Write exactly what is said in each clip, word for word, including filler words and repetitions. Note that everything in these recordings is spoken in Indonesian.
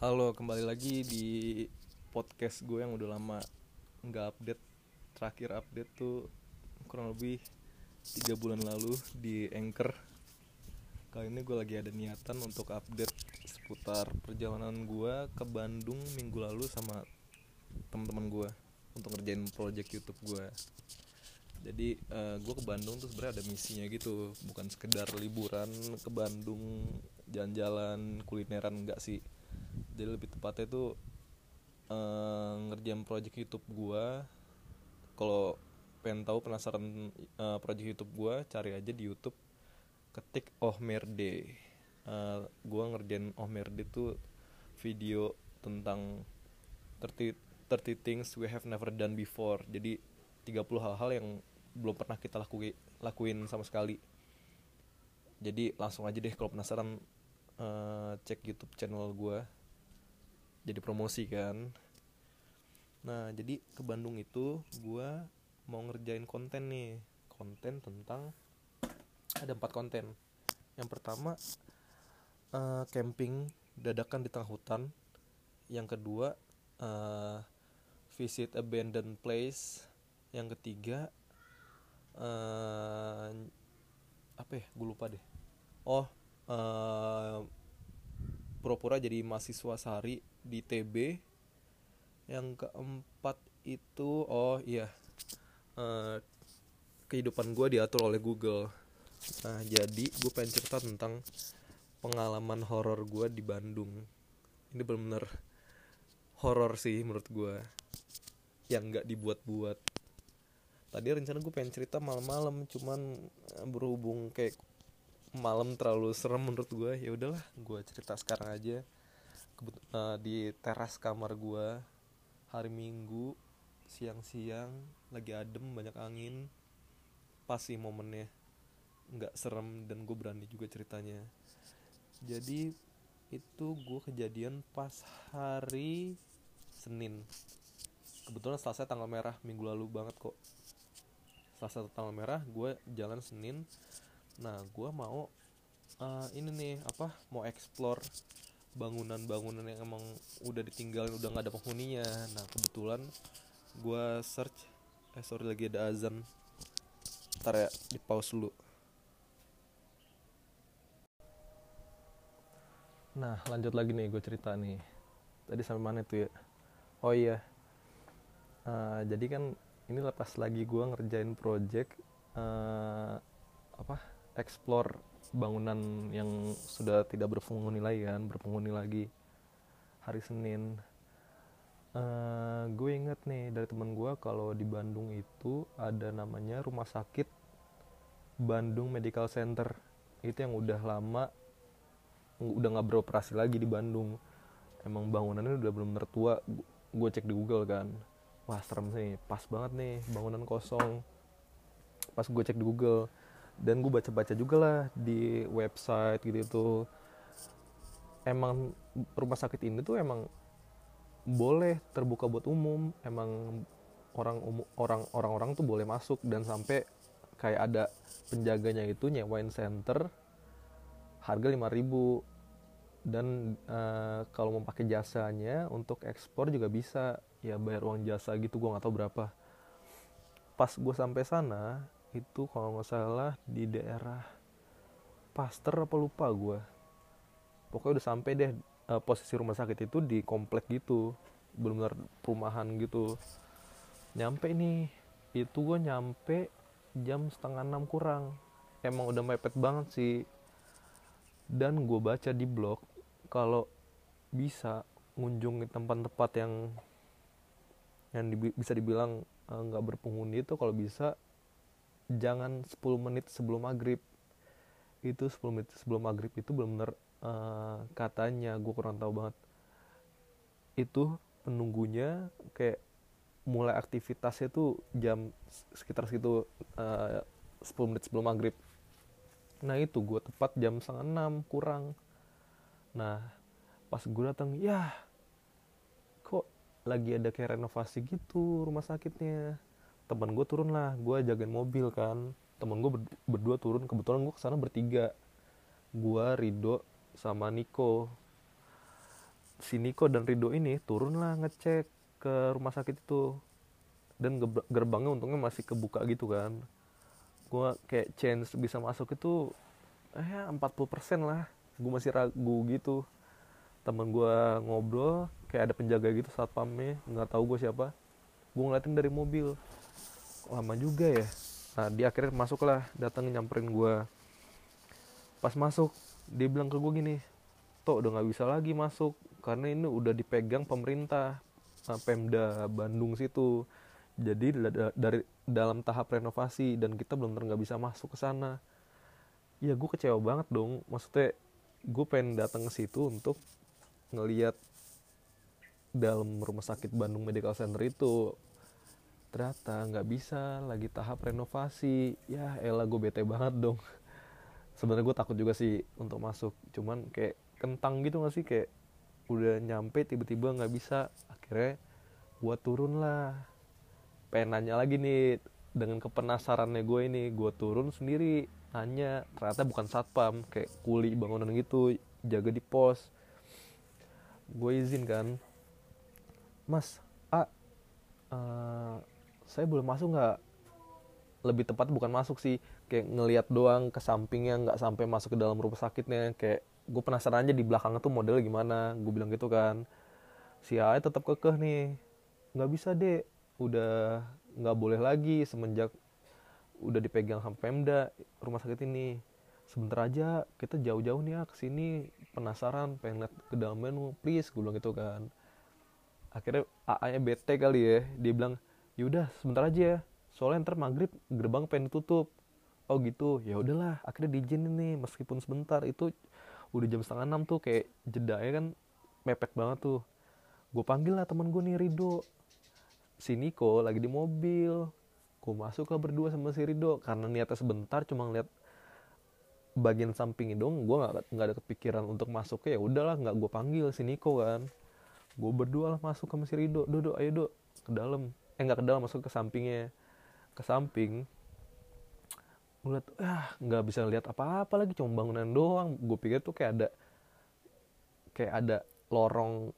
Halo, kembali lagi di podcast gue yang udah lama nggak update. Terakhir update tuh kurang lebih tiga bulan lalu di Anchor. Kali ini gue lagi ada niatan untuk update seputar perjalanan gue ke Bandung minggu lalu sama teman-teman gue untuk ngerjain project YouTube gue. Jadi uh, gue ke Bandung tuh sebenarnya ada misinya gitu, bukan sekedar liburan ke Bandung, jalan-jalan, kulineran, enggak sih. Jadi lebih tepatnya tuh uh, ngerjain project YouTube gue. Kalau pengen tahu penasaran uh, project YouTube gue, cari aja di YouTube, ketik Ohmerde. Uh, gue ngerjain Ohmerde tuh video tentang thirty things we have never done before. Jadi tiga puluh hal-hal yang belum pernah kita lakuin, lakuin sama sekali. Jadi langsung aja deh kalau penasaran, uh, cek YouTube channel gue. Jadi promosi kan. Nah, jadi ke Bandung itu gue mau ngerjain konten nih. Konten tentang, ada empat konten. Yang pertama, uh, camping dadakan di tengah hutan. Yang kedua, Uh, visit abandoned place. Yang ketiga, uh, apa ya, gue lupa deh. Oh, uh, pura-pura jadi mahasiswa sehari di T B. Yang keempat itu, oh iya, uh, kehidupan gue diatur oleh Google. Nah, jadi gue pengen cerita tentang pengalaman horor gue di Bandung. Ini benar-benar horor sih menurut gue, yang gak dibuat-buat. Tadi rencana gue pengen cerita malam-malam, cuman berhubung kayak malam terlalu serem menurut gue, ya udahlah gue cerita sekarang aja. Kebut- uh, di teras kamar gue, hari Minggu siang-siang, lagi adem, banyak angin, pas sih momennya, gak serem dan gue berani juga ceritanya. Jadi itu gue kejadian pas hari Senin. Kebetulan Selasa tanggal merah, minggu lalu banget kok. Selasa tanggal merah, gue jalan Senin. Nah, gue mau uh, ini nih, apa, mau explore bangunan-bangunan yang emang udah ditinggalin, udah gak ada penghuninya. Nah, kebetulan gue search, eh sorry lagi ada azan. Ntar ya, di pause dulu. Nah, lanjut lagi nih, gue cerita nih. Tadi sampai mana tuh ya? Oh iya, Uh, jadi kan ini pas lagi gue ngerjain project uh, apa explore bangunan yang sudah tidak berpenghuni lagi kan, berpenghuni lagi hari Senin. Uh, gue inget nih dari teman gue kalau di Bandung itu ada namanya Rumah Sakit Bandung Medical Center. Itu yang udah lama udah nggak beroperasi lagi di Bandung. Emang bangunannya udah benar-benar tua. Gue cek di Google kan. Wah, serem sih, pas banget nih, bangunan kosong. Pas gue cek di Google, dan gue baca-baca juga lah di website gitu-gitu. Emang rumah sakit ini tuh emang boleh terbuka buat umum. Emang orang umu, orang orang-orang tuh boleh masuk, dan sampai kayak ada penjaganya itu nyewain senter harga lima ribu. Dan uh, kalau mau pakai jasanya untuk ekspor juga bisa, ya bayar uang jasa gitu, gue nggak tahu berapa. Pas gue sampai sana itu kalau nggak salah di daerah Pasteur apa lupa gue, pokoknya udah sampai deh. Uh, posisi rumah sakit itu di komplek gitu, benar-benar perumahan gitu. Nyampe nih, itu gue nyampe jam setengah enam kurang. Emang udah mepet banget sih. Dan gue baca di blog kalau bisa ngunjungi tempat-tempat yang yang dibi- bisa dibilang nggak uh, berpenghuni itu, kalau bisa jangan sepuluh menit sebelum maghrib. Itu sepuluh menit sebelum maghrib itu benar-benar uh, katanya, gue kurang tahu banget, itu penunggunya kayak mulai aktivitasnya tuh jam sekitar segitu, uh, sepuluh menit sebelum maghrib. Nah itu gue tepat jam setengah enam kurang. Nah pas gue datang, ya kok lagi ada kayak renovasi gitu rumah sakitnya. Temen gue turun lah, gue jagain mobil kan. Temen gue berdua turun, kebetulan gue kesana bertiga. Gue, Rido, sama Niko. Si Niko dan Rido ini turun lah ngecek ke rumah sakit itu. Dan gerbangnya untungnya masih kebuka gitu kan. Gue kayak chance bisa masuk itu eh, empat puluh persen lah. Gue masih ragu gitu. Temen gue ngobrol, kayak ada penjaga gitu satpamnya. Gak tahu gue siapa. Gue ngeliatin dari mobil. Lama juga ya. Nah dia akhirnya masuk lah, datang nyamperin gue. Pas masuk dia bilang ke gue gini, "Tok, udah gak bisa lagi masuk karena ini udah dipegang pemerintah, Pemda Bandung situ. Jadi dari dalam tahap renovasi dan kita benar-benar gak bisa masuk ke sana." Ya gue kecewa banget dong. Maksudnya gue pengen datang ke situ untuk ngelihat dalam rumah sakit Bandung Medical Center itu. Ternyata nggak bisa, lagi tahap renovasi. Ya elah, gue bete banget dong. Sebenarnya gue takut juga sih untuk masuk, cuman kayak kentang gitu nggak sih, kayak udah nyampe tiba-tiba nggak bisa. Akhirnya gue turun lah, pengen nanya lagi nih dengan kepenasarannya gue ini. Gue turun sendiri nanya, ternyata bukan satpam, kayak kuli bangunan gitu, jaga di pos. Gue izin kan, "Mas A, uh, saya boleh masuk nggak?" Lebih tepat bukan masuk sih, kayak ngelihat doang ke sampingnya, nggak sampai masuk ke dalam rumah sakitnya. Kayak gue penasaran aja di belakangnya tuh modelnya gimana. Gue bilang gitu kan. Si A tetap kekeh nih, "Nggak bisa deh, udah nggak boleh lagi semenjak udah dipegang sama Pemda rumah sakit ini. Sebentar aja, kita jauh-jauh nih ya kesini, penasaran, pengen lihat ke dalamnya, please," gue bilang gitu kan. Akhirnya A A-nya bete kali ya, dia bilang, "Yaudah sebentar aja ya, soalnya ntar maghrib gerbang pengen ditutup." "Oh gitu, ya udahlah." Akhirnya diizinin nih, meskipun sebentar. Itu udah jam setengah enam tuh, kayak jedanya kan mepet banget tuh. Gue panggil lah teman gue nih, Rido. Si Niko lagi di mobil. Gue masuk lah berdua sama si Rido, karena niatnya sebentar, cuma ngeliat bagian sampingnya dong. Gue nggak nggak ada kepikiran untuk masuknya. Ya udahlah, nggak gue panggil si Niko kan. Gue berdua lah masuk sama si Rido. "Duduk, ayo Dok, ke dalam." Eh nggak ke dalam, masuk ke sampingnya. Ke samping gue liat, ah nggak bisa lihat apa-apa lagi, cuma bangunan doang. Gue pikir tuh kayak ada kayak ada lorong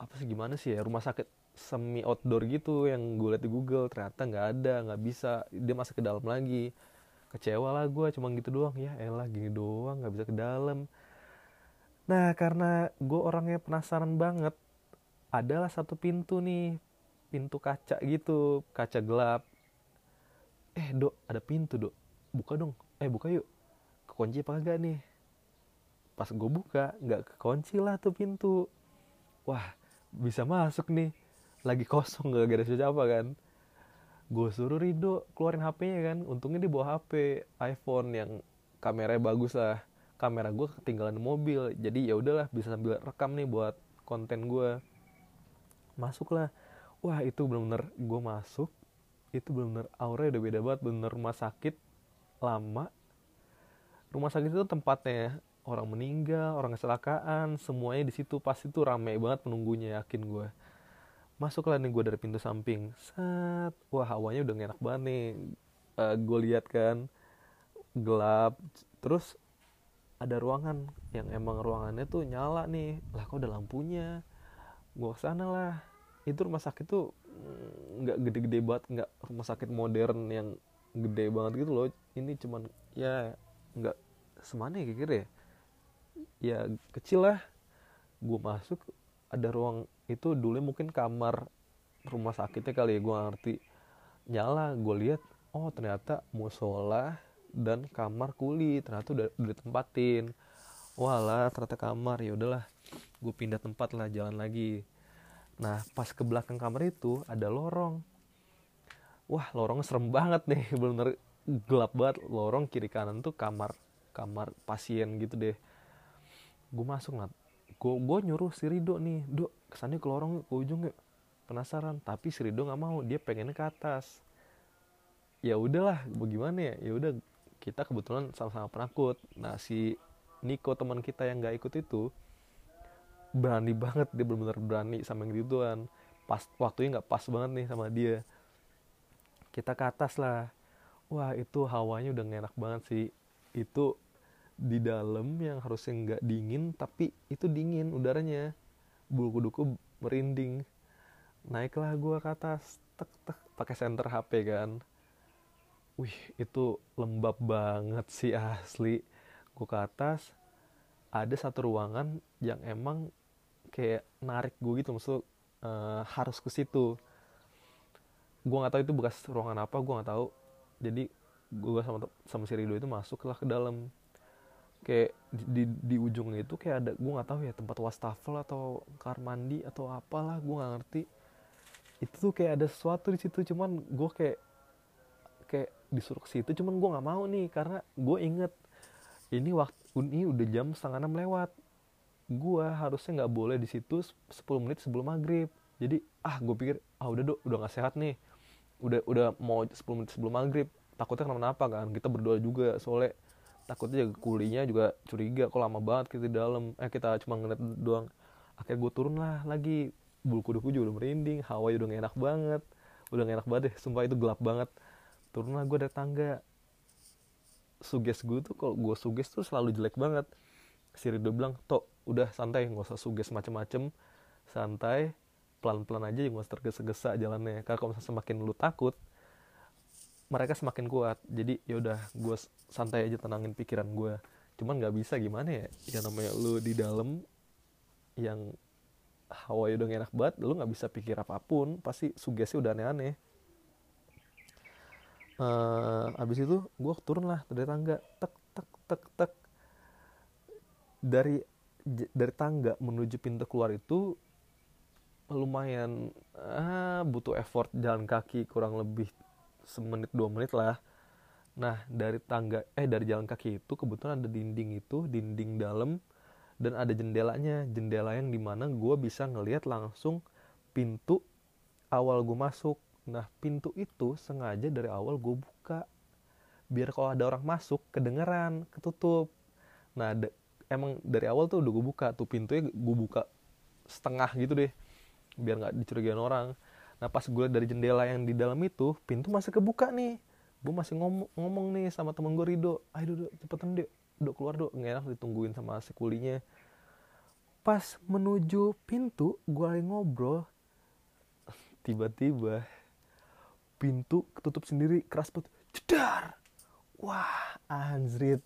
apa sih, gimana sih ya, rumah sakit semi outdoor gitu yang gue liat di Google. Ternyata nggak ada, nggak bisa, dia masuk ke dalam lagi. Kecewa lah gue, cuma gitu doang. Ya elah, gini doang nggak bisa ke dalam. Nah karena gue orangnya penasaran banget, adalah satu pintu nih, pintu kaca gitu, kaca gelap. "Eh Dok, ada pintu Dok, buka dong. Eh buka yuk, kekunci apa enggak nih?" Pas gue buka, gak kekunci lah tuh pintu. Wah, bisa masuk nih. Lagi kosong, gak ada siapa kan. Gue suruh Rido keluarin H P-nya kan. Untungnya dia bawa H P iPhone yang kameranya bagus lah. Kamera gue ketinggalan mobil, jadi ya udahlah bisa sambil rekam nih buat konten gue. Masuk lah. Wah itu benar-benar gue masuk, itu benar-benar aura udah beda banget, benar rumah sakit lama. Rumah sakit itu tempatnya orang meninggal, orang kecelakaan, semuanya di situ. Pasti tuh ramai banget penunggunya, yakin gue. Masuklah nih gue dari pintu samping. Set, wah hawanya udah enak banget nih. Uh, gue lihat kan gelap, terus ada ruangan yang emang ruangannya tuh nyala nih. Lah kok ada lampunya? Gue kesana lah. Itu rumah sakit tuh nggak gede-gede banget, nggak rumah sakit modern yang gede banget gitu loh. Ini cuman ya nggak semana ya kira-kira ya, ya kecil lah. Gue masuk, ada ruang itu dulu mungkin kamar rumah sakitnya kali ya, gue nggak ngerti. Nyala, gue lihat, oh ternyata musola dan kamar kuli ternyata udah, udah ditempatin. Walah ternyata kamar, ya udahlah gue pindah tempat lah, jalan lagi. Nah pas ke belakang kamar itu ada lorong. Wah lorongnya serem banget nih, bener gelap banget. Lorong kiri kanan tuh kamar kamar pasien gitu deh. Gue masuk lah, gue gue nyuruh si Rido nih, "Dok kesana ke lorong ke ujung yuk, penasaran." Tapi si Rido nggak mau, dia pengen ke atas. Ya udahlah, bagaimana ya, ya udah kita kebetulan sama-sama penakut. Nah si Niko teman kita yang nggak ikut itu berani banget, dia benar-benar berani sama yang gituan. pas, waktunya nggak pas banget nih sama dia. Kita ke atas lah. Wah, itu hawanya udah enak banget sih. Itu di dalam yang harusnya nggak dingin, tapi itu dingin udaranya. Bulu kuduku merinding. Naiklah gue ke atas, tek tek, pakai senter H P kan. Wih, itu lembab banget sih asli. Gue ke atas, ada satu ruangan yang emang kayak narik gue gitu, maksud uh, harus ke situ. Gue nggak tahu itu bekas ruangan apa, gue nggak tahu. Jadi gue sama sama si Rido itu masuklah ke dalam. Kayak di, di di ujungnya itu kayak ada, gue nggak tahu ya, tempat wastafel atau kamar mandi atau apalah, gue nggak ngerti. Itu tuh kayak ada sesuatu di situ, cuman gue kayak kayak disuruh ke situ, cuman gue nggak mau nih, karena gue inget ini waktu ini udah jam setengah enam lewat. Gue harusnya nggak boleh di situ sepuluh menit sebelum maghrib. Jadi ah gue pikir ah udah do, udah nggak sehat nih. Udah udah mau sepuluh menit sebelum maghrib, takutnya kenapa-napa kan. Kita berdoa juga soalnya, takutnya jaga kulinya juga curiga kok lama banget kita di dalam. Eh kita cuma ngeliat doang. Akhirnya gue turun lah lagi. Bulu kuduku juga udah merinding, hawa udah gak enak banget. Udah gak enak banget deh, sumpah itu gelap banget. Turun lah gue dari tangga. Suges gue tuh, kalau gue suges tuh selalu jelek banget. Si Rido bilang, "Tok, udah santai, gak usah suges macem-macem. Santai, pelan-pelan aja, gak usah tergesa-gesa jalannya." Karena kalau misalnya semakin lu takut, mereka semakin kuat. Jadi yaudah gue santai aja, tenangin pikiran gue. Cuman gak bisa, gimana ya, ya namanya lu di dalam yang hawa udah gak enak banget, lu gak bisa pikir apapun, pasti sugesti udah aneh-aneh. uh, Abis itu gue turun lah dari tangga. Tek tek tek tek Dari Dari tangga menuju pintu keluar itu lumayan ah, butuh effort jalan kaki kurang lebih semenit dua menit lah. Nah dari tangga eh dari jalan kaki itu kebetulan ada dinding itu dinding dalam, dan ada jendelanya jendela yang dimana gue bisa ngelihat langsung pintu awal gue masuk. Nah pintu itu sengaja dari awal gue buka biar kalau ada orang masuk kedengeran ketutup. Nah de- emang dari awal tuh udah gue buka tuh pintunya, gue buka setengah gitu deh biar nggak dicurigain orang. Nah pas gue dari jendela yang di dalam itu, pintu masih kebuka nih. Gue masih ngomong, ngomong nih sama temen gue Rido. "Ayo Rido, cepetan Rido, Rido keluar Rido. Nggak enak ditungguin sama si kulinya." Pas menuju pintu, gue lagi ngobrol. Tiba-tiba pintu ketutup sendiri, keras banget. Jedar! Wah, anjrit.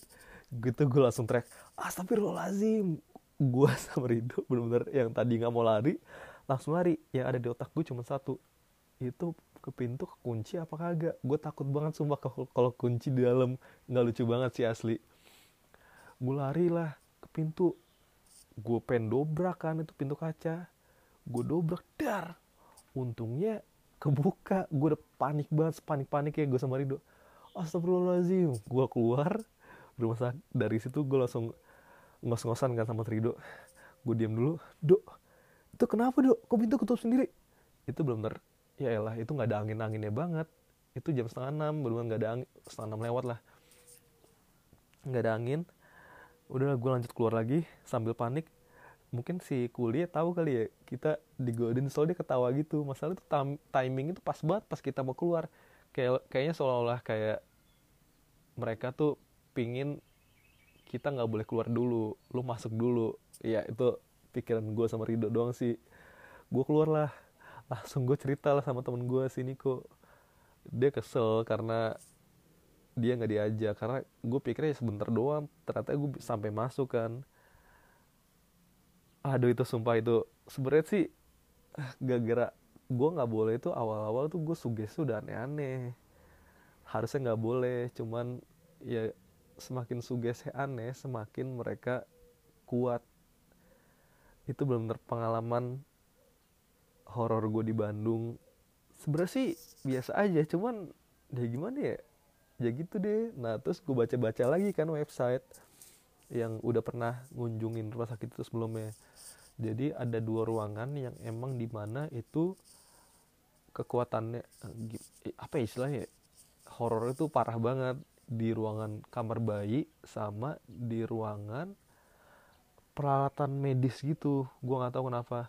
Gitu gue langsung track. Astagfirullahaladzim. Gue sama Rido bener-bener yang tadi nggak mau lari, langsung lari. Yang ada di otak gue cuma satu, itu ke pintu ke kunci apa kagak. Gue takut banget sumpah kalau kunci di dalam, nggak lucu banget sih asli. Gue lari lah ke pintu, gue pengen dobrak kan, itu pintu kaca. Gue dobrak, dar, untungnya kebuka. Gue udah panik banget, panik-paniknya gue sama Rido. Astagfirullahaladzim. Gue keluar rumah sakit, dari situ gue langsung ngos-ngosan kan sama Rido. Gue diam dulu. "Dok, itu kenapa Dok? Kok pintu ketutup sendiri?" Itu benar-benar, ya elah, itu nggak ada angin-anginnya banget. Itu jam setengah enam, belum nggak ada angin, setengah enam lewat lah, nggak ada angin. Udahlah gue lanjut keluar lagi sambil panik. Mungkin si kuliah tahu kali ya kita digodain, soalnya dia ketawa gitu. Masalah itu tam- timing itu pas banget pas kita mau keluar. Kayak kayaknya seolah-olah kayak mereka tuh pingin kita nggak boleh keluar dulu, lu masuk dulu. Ya itu pikiran gue sama Rido doang sih. Gue keluar lah, langsung gue cerita lah sama temen gue si Niko. Dia kesel karena dia nggak diajak, karena gue pikirnya sebentar doang, ternyata gue sampai masuk kan. Aduh itu sumpah itu sebenarnya sih gara-gara gue nggak boleh itu awal-awal tuh gue sugesti udah aneh-aneh. Harusnya nggak boleh, cuman ya semakin sugesti aneh semakin mereka kuat. Itu benar-benar pengalaman horor gue di Bandung. Sebenarnya sih biasa aja, cuman ya gimana ya, ya gitu deh. Nah terus gue baca-baca lagi kan website yang udah pernah ngunjungin rumah sakit itu sebelumnya. Jadi ada dua ruangan yang emang dimana itu kekuatannya apa ya istilahnya, horor itu parah banget. Di ruangan kamar bayi sama di ruangan peralatan medis gitu, gue nggak tahu kenapa.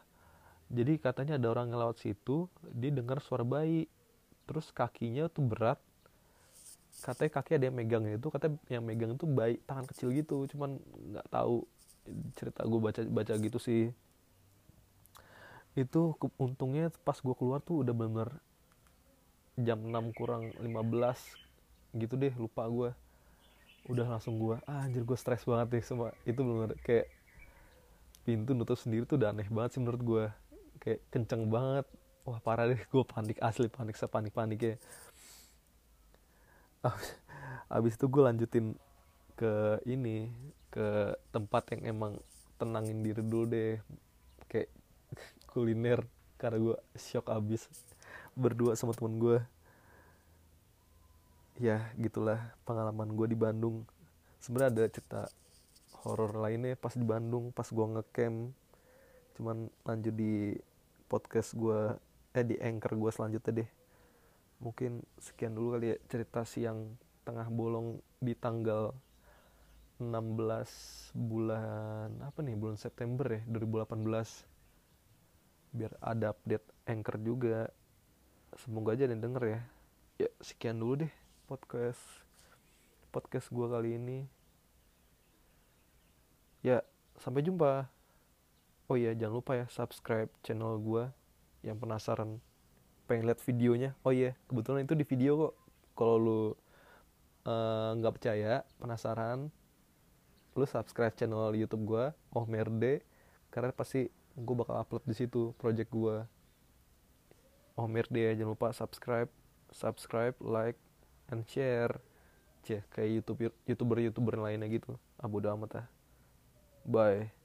Jadi katanya ada orang ngelewat situ, dia dengar suara bayi, terus kakinya tuh berat, katanya kaki ada yang megang itu, katanya yang megang itu bayi tangan kecil gitu, cuman nggak tahu, cerita gue baca baca gitu sih. Itu untungnya pas gue keluar tuh udah bener jam enam kurang lima belas gitu deh, lupa gue. Udah langsung gue, ah, anjir gue stres banget nih semua. Itu bener kayak pintu nutup sendiri tuh udah aneh banget sih menurut gue, kayak kenceng banget. Wah parah deh, gue panik asli, panik sepanik-paniknya. Abis itu gue lanjutin ke ini, ke tempat yang emang tenangin diri dulu deh, kayak kuliner, karena gue shock abis berdua sama temen gue. Ya gitulah pengalaman gue di Bandung. Sebenarnya ada cerita horor lainnya pas di Bandung, pas gue ngecamp, cuman lanjut di podcast gue, eh di Anchor gue selanjutnya deh. Mungkin sekian dulu kali ya cerita siang tengah bolong di tanggal enam belas bulan apa nih, bulan September ya dua ribu delapan belas, biar ada update Anchor juga, semoga aja ada yang denger ya. Ya sekian dulu deh podcast podcast gue kali ini ya, sampai jumpa. Oh iya jangan lupa ya subscribe channel gue yang penasaran pengen lihat videonya. Oh iya, kebetulan itu di video kok. Kalau lu nggak uh, percaya, penasaran, lu subscribe channel YouTube gue, Ohmerde, karena pasti gue bakal upload di situ project gue. Ohmerde ya, jangan lupa subscribe, subscribe, like, and share. Cih, kayak youtuber youtuber lainnya gitu. Ah bodo amat ah. Bye.